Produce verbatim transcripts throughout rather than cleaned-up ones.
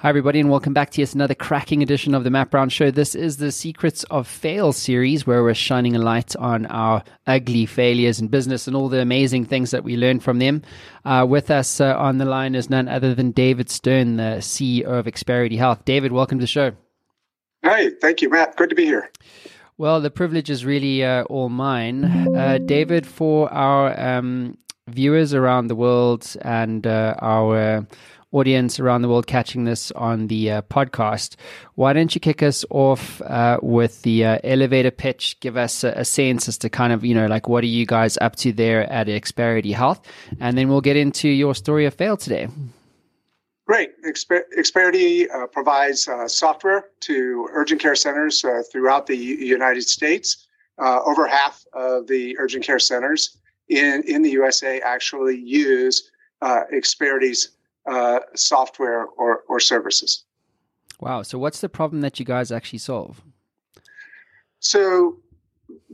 Hi, everybody, and welcome back to yet another cracking edition of the Matt Brown Show. This is the Secrets of Fail series, where we're shining a light on our ugly failures in business and all the amazing things that we learn from them. Uh, with us uh, on the line is none other than David Stern, the C E O of Experity Health. David, welcome to the show. Hey, thank you, Matt. Good to be here. Well, the privilege is really uh, all mine. Uh, David, for our um, viewers around the world and uh, our... Uh, audience around the world catching this on the uh, podcast, why don't you kick us off uh, with the uh, elevator pitch? Give us a, a sense as to kind of, you know, like what are you guys up to there at Experity Health? And then we'll get into your story of fail today. Great. Exper- Experity uh, provides uh, software to urgent care centers uh, throughout the United States. Uh, over half of the urgent care centers in, in the U S A actually use uh, Experity's Uh, software or, or services. Wow. So what's the problem that you guys actually solve? So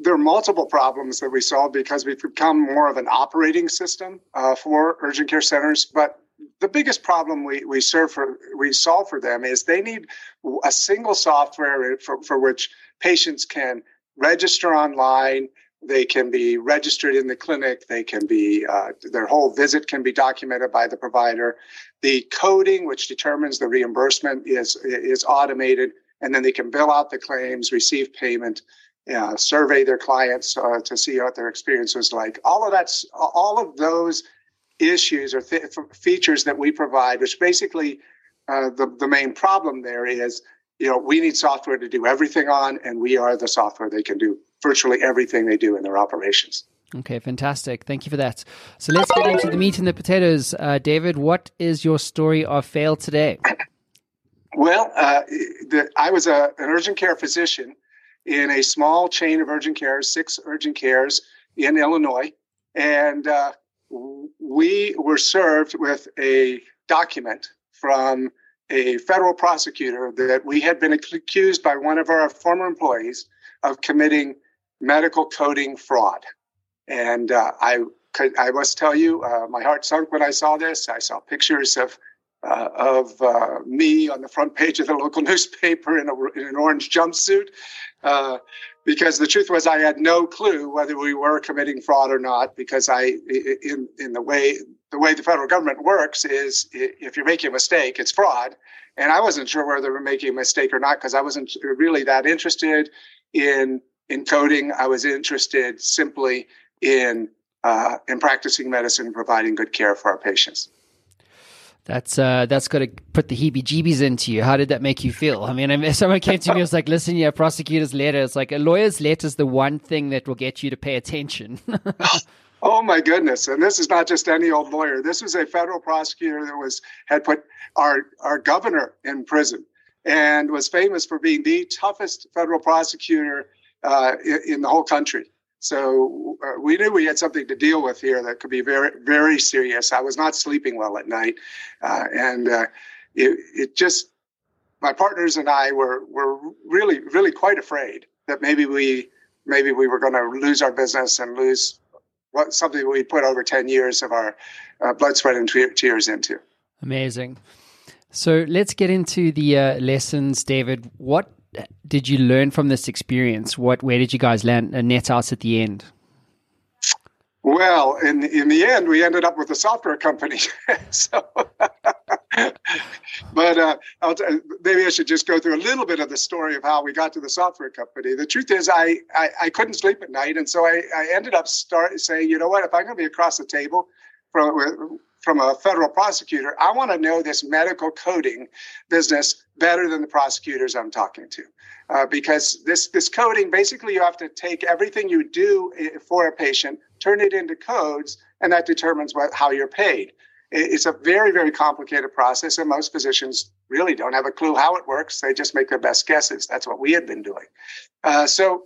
there are multiple problems that we solve because we've become more of an operating system uh, for urgent care centers. But the biggest problem we, we, serve for, we solve for them is they need a single software for, for which patients can register online. They can be registered in the clinic. They can be, uh, their whole visit can be documented by the provider. The coding, which determines the reimbursement, is is automated, and then they can bill out the claims, receive payment, uh, survey their clients uh, to see what their experience was like. All of that's all of those issues or th- features that we provide, which basically uh, the the main problem there is, you know, we need software to do everything on, and we are the software they can do virtually everything they do in their operations. Okay, fantastic. Thank you for that. So let's get into the meat and the potatoes. Uh, David, what is your story of fail today? Well, uh, the, I was a, an urgent care physician in a small chain of urgent cares, six urgent cares in Illinois. And uh, we were served with a document from a federal prosecutor that we had been accused by one of our former employees of committing medical coding fraud. And uh, I could, I must tell you, uh, my heart sunk when I saw this. I saw pictures of uh, of uh, me on the front page of the local newspaper in, a, in an orange jumpsuit, uh, because the truth was I had no clue whether we were committing fraud or not, because I, in in the way the way the federal government works is if you're making a mistake, it's fraud. And I wasn't sure whether we were making a mistake or not, because I wasn't really that interested in in coding. I was interested simply in uh, in practicing medicine and providing good care for our patients. That's uh, that's got to put the heebie-jeebies into you. How did that make you feel? I mean, if someone came to me, I was like, listen, yeah, prosecutor's letter. It's like a lawyer's letter is the one thing that will get you to pay attention. Oh my goodness! And this is not just any old lawyer. This was a federal prosecutor that was had put our our governor in prison, and was famous for being the toughest federal prosecutor uh, in, in the whole country. So uh, we knew we had something to deal with here that could be very, very serious. I was not sleeping well at night. Uh, and uh, it, it just, my partners and I were were really, really quite afraid that maybe we maybe we were going to lose our business and lose what something we put over ten years of our uh, blood, sweat, and t- tears into. Amazing. So let's get into the uh, lessons, David. What did you learn from this experience? What, where did you guys land, uh, net out at the end? Well, in in the end, we ended up with a software company. so, but uh, I'll t- maybe I should just go through a little bit of the story of how we got to the software company. The truth is, I I, I couldn't sleep at night, and so I, I ended up start saying, you know what, if I'm going to be across the table from from a federal prosecutor, I want to know this medical coding business better than the prosecutors I'm talking to. Uh, because this, this coding, basically you have to take everything you do for a patient, turn it into codes, and that determines what, how you're paid. It's a very, very complicated process, and most physicians really don't have a clue how it works. They just make their best guesses. That's what we had been doing. Uh, so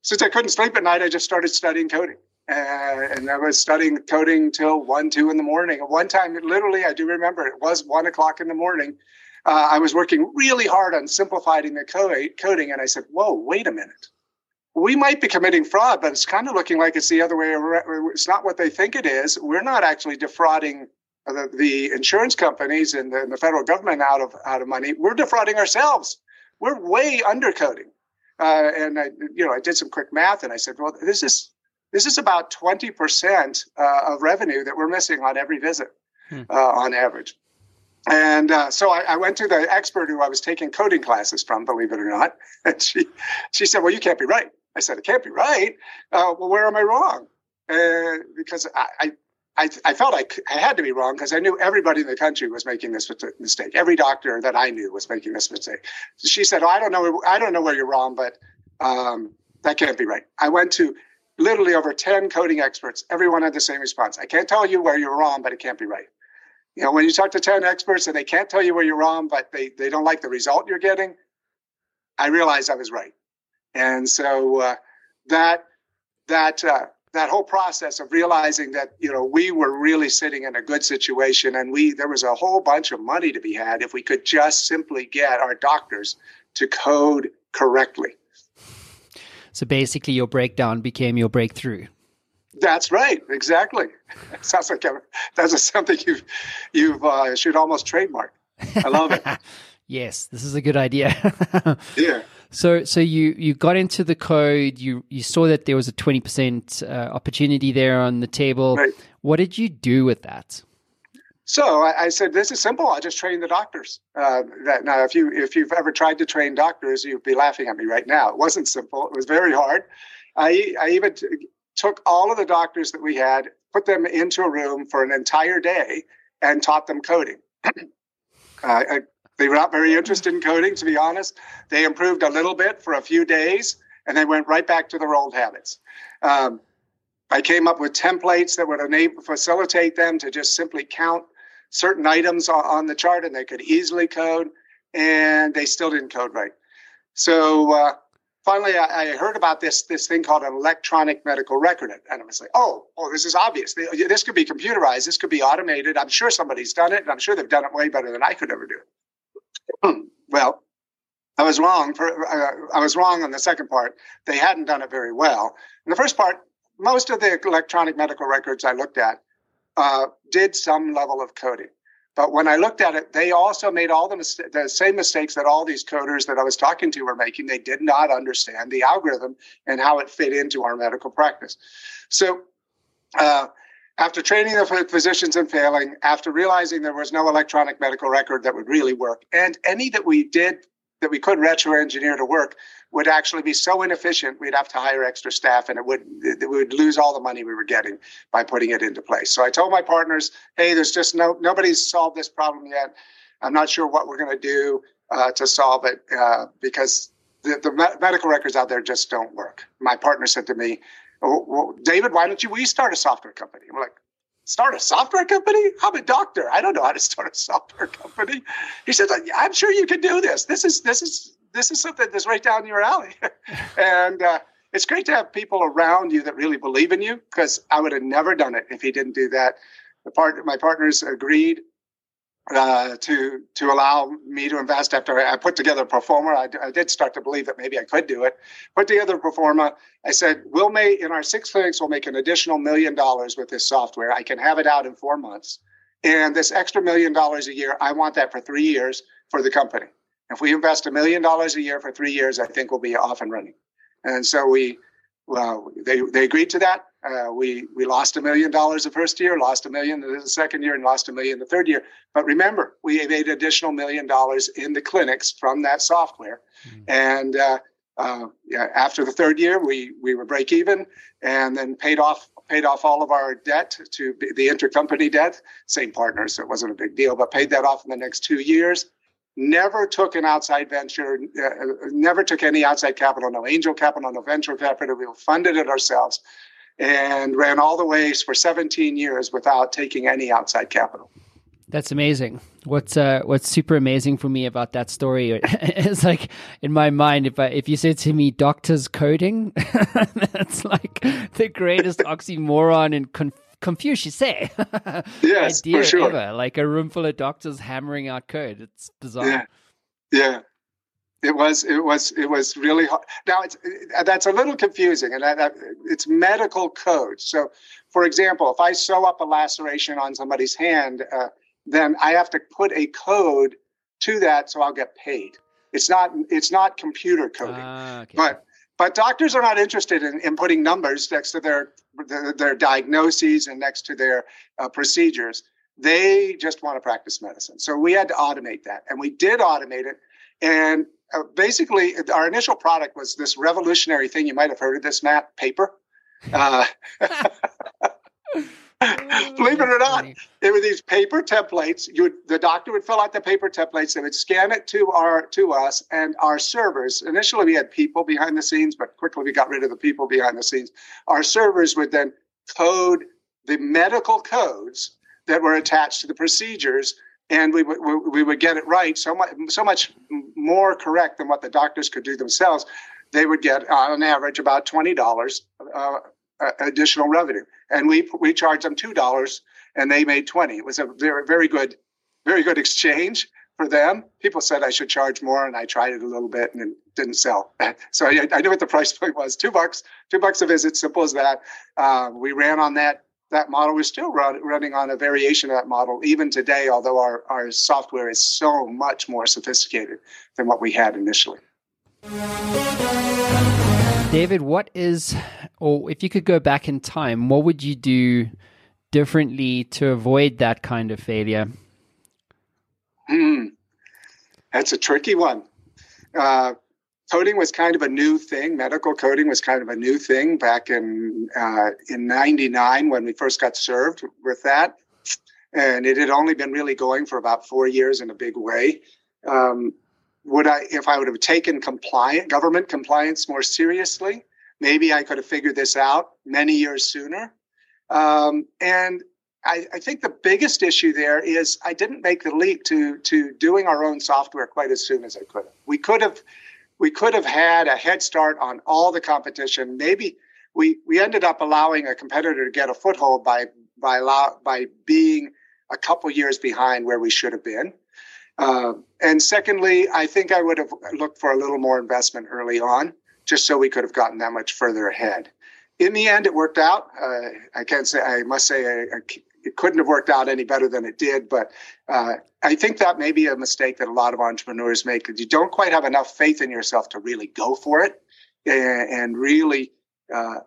since I couldn't sleep at night, I just started studying coding. Uh, and I was studying coding till one, two in the morning. At one time, literally, I do remember it was one o'clock in the morning. Uh, I was working really hard on simplifying the co- coding. And I said, whoa, wait a minute. We might be committing fraud, but it's kind of looking like it's the other way around. It's not what they think it is. We're not actually defrauding the, the insurance companies and the, and the federal government out of out of money, we're defrauding ourselves. We're way undercoding. Uh, and I, you know, I did some quick math, and I said, well, this is this is about twenty percent uh, of revenue that we're missing on every visit, hmm. uh, on average. And uh, so I, I went to the expert who I was taking coding classes from, believe it or not. And she, she said, well, you can't be right. I said, it can't be right. Uh, well, where am I wrong? Uh, because I, I, I felt I, I had to be wrong because I knew everybody in the country was making this mistake. Every doctor that I knew was making this mistake. She said, oh, I don't know. I don't know where you're wrong, but um, that can't be right. I went to literally over ten coding experts. Everyone had the same response. I can't tell you where you're wrong, but it can't be right. You know, when you talk to ten experts and they can't tell you where you're wrong, but they, they don't like the result you're getting, I realized I was right. And so uh, that that uh, that whole process of realizing that, you know, we were really sitting in a good situation, and we there was a whole bunch of money to be had if we could just simply get our doctors to code correctly. So basically your breakdown became your breakthrough. That's right. Exactly. It sounds like a, that's something you've, you've uh, should almost trademark. I love it. Yes, this is a good idea. Yeah. So, so you, you got into the code, you, you saw that there was a twenty percent uh, opportunity there on the table. Right. What did you do with that? So I, I said, this is simple. I'll just train the doctors. Uh, that now, if you, if you've ever tried to train doctors, you'd be laughing at me right now. It wasn't simple. It was very hard. I, I even... T- took all of the doctors that we had, put them into a room for an entire day, and taught them coding. uh, I, they were not very interested in coding, to be honest. They improved a little bit for a few days, and they went right back to their old habits. Um, I came up with templates that would enable, facilitate them to just simply count certain items on, on the chart, and they could easily code, and they still didn't code right. So... Uh, Finally, I heard about this this thing called an electronic medical record, and I was like, "Oh, oh, this is obvious. This could be computerized. This could be automated. I'm sure somebody's done it, and I'm sure they've done it way better than I could ever do it." Well, I was wrong. For, uh, I was wrong on the second part. They hadn't done it very well. In the first part, most of the electronic medical records I looked at uh, did some level of coding, but when I looked at it, they also made all the, mis- the same mistakes that all these coders that I was talking to were making. They did not understand the algorithm and how it fit into our medical practice. So uh, after training the physicians and failing, after realizing there was no electronic medical record that would really work, and any that we did that we could retro-engineer to work would actually be so inefficient, we'd have to hire extra staff, and it would it would lose all the money we were getting by putting it into place. So I told my partners, hey, there's just no nobody's solved this problem yet. I'm not sure what we're going to do uh, to solve it uh, because the, the me- medical records out there just don't work. My partner said to me, oh, well, David, why don't you we start a software company? And we're like, start a software company? I'm a doctor. I don't know how to start a software company. He said, I'm sure you can do this. This is this is this is something that's right down your alley. And uh, it's great to have people around you that really believe in you, because I would have never done it if he didn't do that. The part my partners agreed uh, to to allow me to invest after I put together a performer. I, I did start to believe that maybe I could do it. Put together a performer. I said, we'll make in our six clinics, we'll make an additional million dollars with this software. I can have it out in four months. And this extra million dollars a year, I want that for three years for the company. If we invest a million dollars a year for three years, I think we'll be off and running. And so we, well, they they agreed to that. Uh, we we lost a million dollars the first year, lost a million the second year, and lost a million the third year. But remember, we made an additional million dollars in the clinics from that software. Mm-hmm. And uh, uh, yeah, after the third year, we we were break even, and then paid off paid off all of our debt to the intercompany debt, same partners, so it wasn't a big deal, but paid that off in the next two years. Never took an outside venture, uh, never took any outside capital, no angel capital, no venture capital. We funded it ourselves and ran all the way for seventeen years without taking any outside capital. That's amazing. What's uh, what's super amazing for me about that story is, like, in my mind, if I, if you said to me, doctors coding, that's like the greatest oxymoron and confusion. Confucius say, yes, idea for sure. Ever. Like a room full of doctors hammering out code. It's bizarre. Yeah, yeah. It was, it was, it was really hard. Now it's, it, that's a little confusing, and I, I, it's medical code. So, for example, if I sew up a laceration on somebody's hand, uh, then I have to put a code to that, so I'll get paid. It's not, it's not computer coding, uh, okay. but but doctors are not interested in, in putting numbers next to their their, their diagnoses and next to their uh, procedures. They just want to practice medicine. So we had to automate that, and we did automate it, and Uh, basically, our initial product was this revolutionary thing. You might have heard of this, Matt, paper. Uh, believe it or not, it were these paper templates. You would, the doctor would fill out the paper templates. They would scan it to our to us and our servers. Initially, we had people behind the scenes, but quickly we got rid of the people behind the scenes. Our servers would then code the medical codes that were attached to the procedures, and we would we, we would get it right so much so much more correct than what the doctors could do themselves. They would get on average about twenty dollars uh, additional revenue, and we we charged them two dollars, and they made twenty. It was a very very good very good exchange for them. People said I should charge more, and I tried it a little bit, and it didn't sell. So I, I knew what the price point was: two bucks, two bucks a visit. Simple as that. Uh, we ran on that. That model. We're still run, running on a variation of that model even today, although our, our software is so much more sophisticated than what we had initially. David, what is, or if you could go back in time, what would you do differently to avoid that kind of failure? Mm, that's a tricky one. Uh, Coding was kind of a new thing. Medical coding was kind of a new thing back in uh, in ninety-nine when we first got served with that. And it had only been really going for about four years in a big way. Um, would I, if I would have taken compliant, government compliance more seriously, maybe I could have figured this out many years sooner. Um, and I, I think the biggest issue there is I didn't make the leap to to doing our own software quite as soon as I could have. We could have... We could have had a head start on all the competition. Maybe we, we ended up allowing a competitor to get a foothold by by allow, by being a couple years behind where we should have been. Uh, and secondly, I think I would have looked for a little more investment early on, just so we could have gotten that much further ahead. In the end, it worked out. Uh, I can't say I must say I, I, it couldn't have worked out any better than it did, but uh, I think that may be a mistake that a lot of entrepreneurs make, because you don't quite have enough faith in yourself to really go for it and, and really, uh,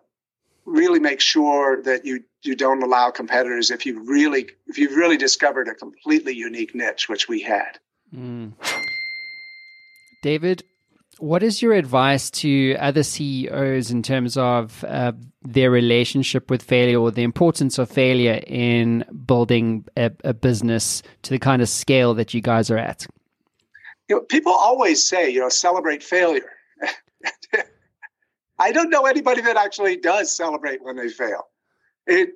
really make sure that you you don't allow competitors if you really if you've really discovered a completely unique niche, which we had. Mm. David, what is your advice to other C E Os in terms of uh, their relationship with failure, or the importance of failure in building a, a business to the kind of scale that you guys are at? You know, people always say, you know, celebrate failure. I don't know anybody that actually does celebrate when they fail. It,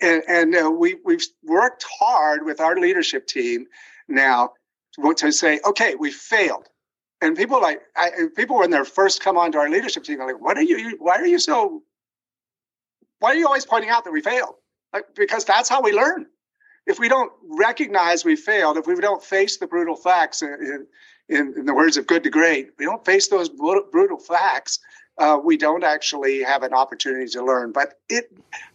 and and uh, we, we've worked hard with our leadership team now to, to say, okay, we failed. And people like I, people when they first come onto our leadership team are like, "What are you? Why are you so? Why are you always pointing out that we failed?" Like, because that's how we learn. If we don't recognize we failed, if we don't face the brutal facts, in, in, in the words of Good to Great, we don't face those brutal facts. Uh, we don't actually have an opportunity to learn. But it,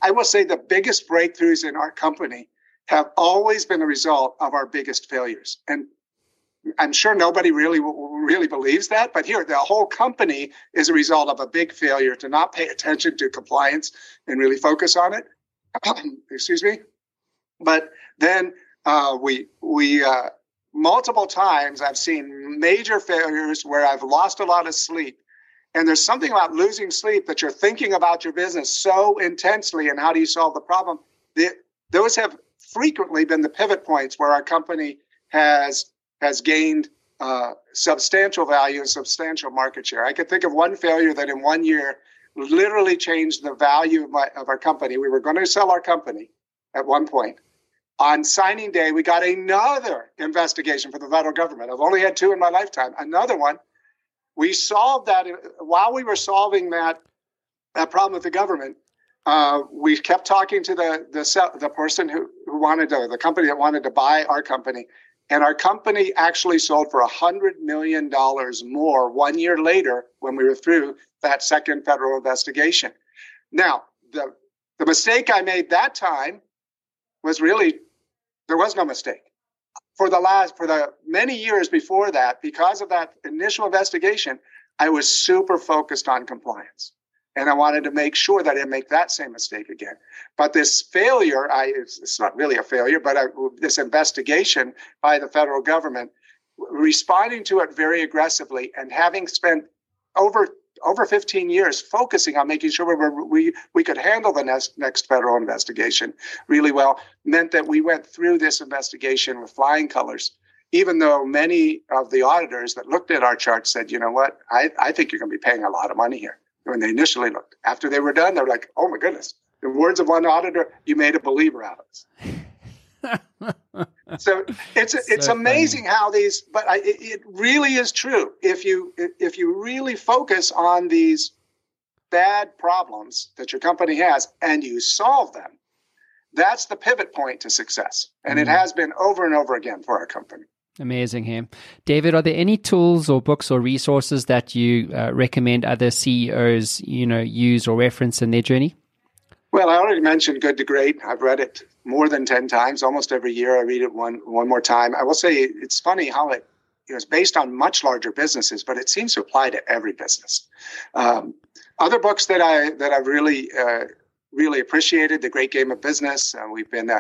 I will say, the biggest breakthroughs in our company have always been the result of our biggest failures. And I'm sure nobody really really believes that, but here, the whole company is a result of a big failure to not pay attention to compliance and really focus on it. Excuse me. But then uh, we we uh, multiple times I've seen major failures where I've lost a lot of sleep. And there's something about losing sleep that you're thinking about your business so intensely, and how do you solve the problem? The, those have frequently been the pivot points where our company has has gained uh, substantial value and substantial market share. I could think of one failure that in one year literally changed the value of, my, of our company. We were going to sell our company at one point. On signing day, we got another investigation from the federal government. I've only had two in my lifetime. Another one. We solved that. While we were solving that, that problem with the government, uh, we kept talking to the the, the person who, who wanted to, the company that wanted to buy our company. And our company actually sold for one hundred million dollars more one year later when we were through that second federal investigation. Now, the, the mistake I made that time was really, there was no mistake. For the last, for the many years before that, because of that initial investigation, I was super focused on compliance. And I wanted to make sure that I didn't make that same mistake again. But this failure, I, it's, it's not really a failure, but I, this investigation by the federal government, responding to it very aggressively and having spent over over fifteen years focusing on making sure we, were, we, we could handle the next, next federal investigation really well, meant that we went through this investigation with flying colors, even though many of the auditors that looked at our chart said, you know what, I, I think you're going to be paying a lot of money here. When they initially looked. After they were done, they were like, oh my goodness, the words of one auditor, you made a believer out of us. So it's so it's amazing funny. How these, but I, it, it really is true. If you if you really focus on these bad problems that your company has and you solve them, that's the pivot point to success. And mm-hmm. it has been over and over again for our company. Amazing, Ham. David, are there any tools or books or resources that you uh, recommend other C E Os, you know, use or reference in their journey? Well, I already mentioned Good to Great. I've read it more than ten times. Almost every year I read it one one more time. I will say it's funny how it, you know, it's based on much larger businesses, but it seems to apply to every business. Um, other books that, I, that I've really, uh, really appreciated, The Great Game of Business. Uh, we've been... Uh,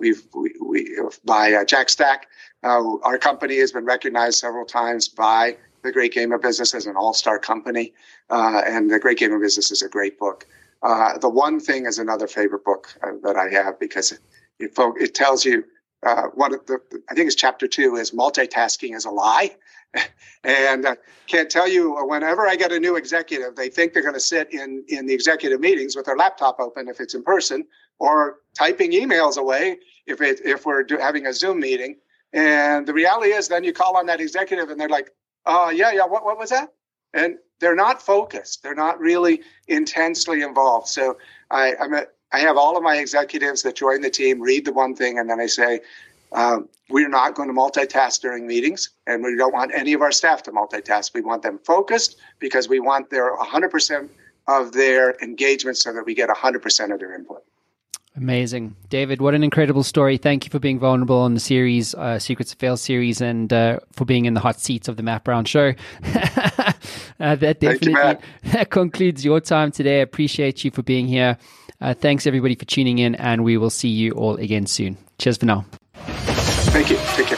We've we, we by uh, Jack Stack. Uh, our company has been recognized several times by The Great Game of Business as an all-star company, uh, and The Great Game of Business is a great book. Uh, the One Thing is another favorite book uh, that I have because it it, it tells you uh, what the, I think it's chapter two is multitasking is a lie, and I can't tell you whenever I get a new executive, they think they're going to sit in in the executive meetings with their laptop open if it's in person. Or typing emails away if it, if we're do, having a Zoom meeting. And the reality is then you call on that executive and they're like, oh, yeah, yeah, what, what was that? And they're not focused. They're not really intensely involved. So I I'm a, I have all of my executives that join the team read The One Thing, and then I say, um, we're not going to multitask during meetings, and we don't want any of our staff to multitask. We want them focused because we want their one hundred percent of their engagement so that we get one hundred percent of their input. Amazing. David, what an incredible story. Thank you for being vulnerable on the series, uh, Secrets of Fail series, and uh, for being in the hot seats of the Matt Brown Show. uh, that definitely you, that concludes your time today. I appreciate you for being here. Uh, thanks, everybody, for tuning in, and we will see you all again soon. Cheers for now. Thank you. Take care.